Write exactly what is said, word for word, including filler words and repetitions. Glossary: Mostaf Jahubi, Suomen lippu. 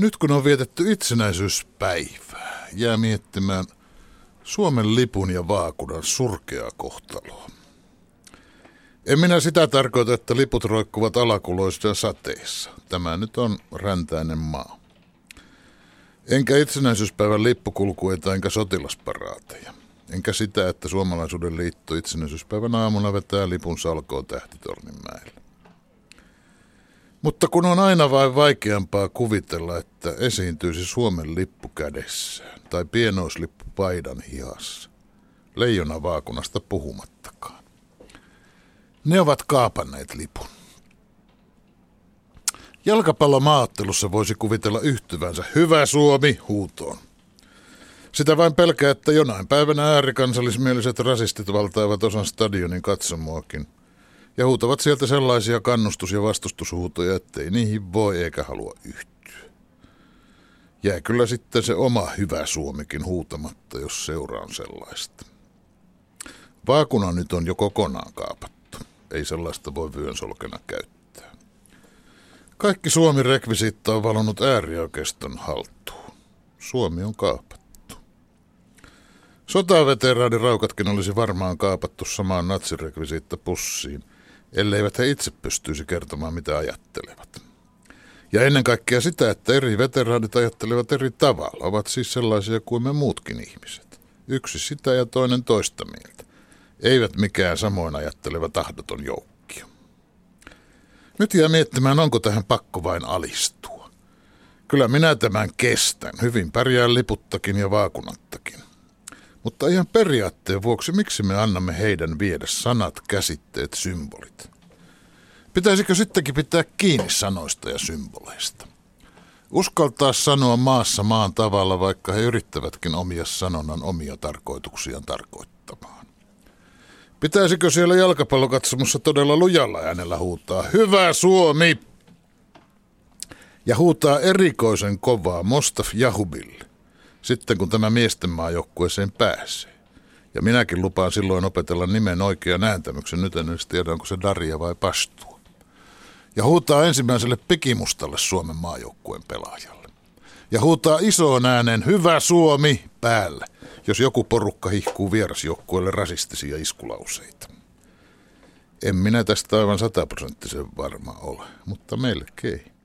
Nyt kun on vietetty itsenäisyyspäivää, jää miettimään Suomen lipun ja vaakunan surkeaa kohtaloa. En minä sitä tarkoita, että liput roikkuvat alakuloisten sateissa. Tämä nyt on räntäinen maa. Enkä itsenäisyyspäivän lippukulkuita enkä sotilasparaateja. Enkä sitä, että Suomalaisuuden liitto itsenäisyyspäivän aamuna vetää lipun salkoon Tähtitorninmäelle. Mutta kun on aina vain vaikeampaa kuvitella, että esiintyisi Suomen lippu kädessään tai pienoislippu paidan hihassa, leijona vaakunasta puhumattakaan. Ne ovat kaapanneet lipun. Jalkapallomaaottelussa voisi kuvitella yhtyvänsä hyvä Suomi huutoon. Sitä vain pelkää, että jonain päivänä äärikansallismieliset rasistit valtaavat osan stadionin katsomoakin ja huutavat sieltä sellaisia kannustus- ja vastustushuutoja, ettei niihin voi eikä halua yhtyä. Jää kyllä sitten se oma hyvä Suomikin huutamatta, jos seuraan sellaista. Vaakuna nyt on jo kokonaan kaapattu. Ei sellaista voi vyönsolkena käyttää. Kaikki Suomi-rekvisiitta on valonnut äärioikeiston haltuun. Suomi on kaapattu. Sotaveteraani raukatkin olisi varmaan kaapattu samaan natsirekvisiitta pussiin, elleivät he itse pystyisi kertomaan, mitä ajattelevat. Ja ennen kaikkea sitä, että eri veteraanit ajattelevat eri tavalla, ovat siis sellaisia kuin me muutkin ihmiset. Yksi sitä ja toinen toista mieltä. Eivät mikään samoin ajatteleva tahdoton joukkio. Nyt jää miettimään, onko tähän pakko vain alistua. Kyllä minä tämän kestän, hyvin pärjään liputtakin ja vaakunattakin. Mutta ihan periaatteen vuoksi, miksi me annamme heidän viedä sanat, käsitteet, symbolit? Pitäisikö sittenkin pitää kiinni sanoista ja symboleista? Uskaltaa sanoa maassa maan tavalla, vaikka he yrittävätkin omia sanonnan omia tarkoituksiaan tarkoittamaan. Pitäisikö siellä jalkapallokatsomussa todella lujalla äänellä huutaa, hyvä Suomi! Ja huutaa erikoisen kovaa Mostaf Jahubille. Sitten kun tämä miesten maajoukkueeseen pääsee. Ja minäkin lupaan silloin opetella nimen oikean ääntämyksen. Nyt en edes tiedä, onko se Darja vai Pastua. Ja huutaa ensimmäiselle pikimustalle Suomen maajoukkueen pelaajalle. Ja huutaa isoon ääneen, hyvä Suomi, päälle, jos joku porukka hihkuu vierasjoukkueelle rasistisia iskulauseita. En minä tästä aivan sataprosenttisen varma ole, mutta melkein.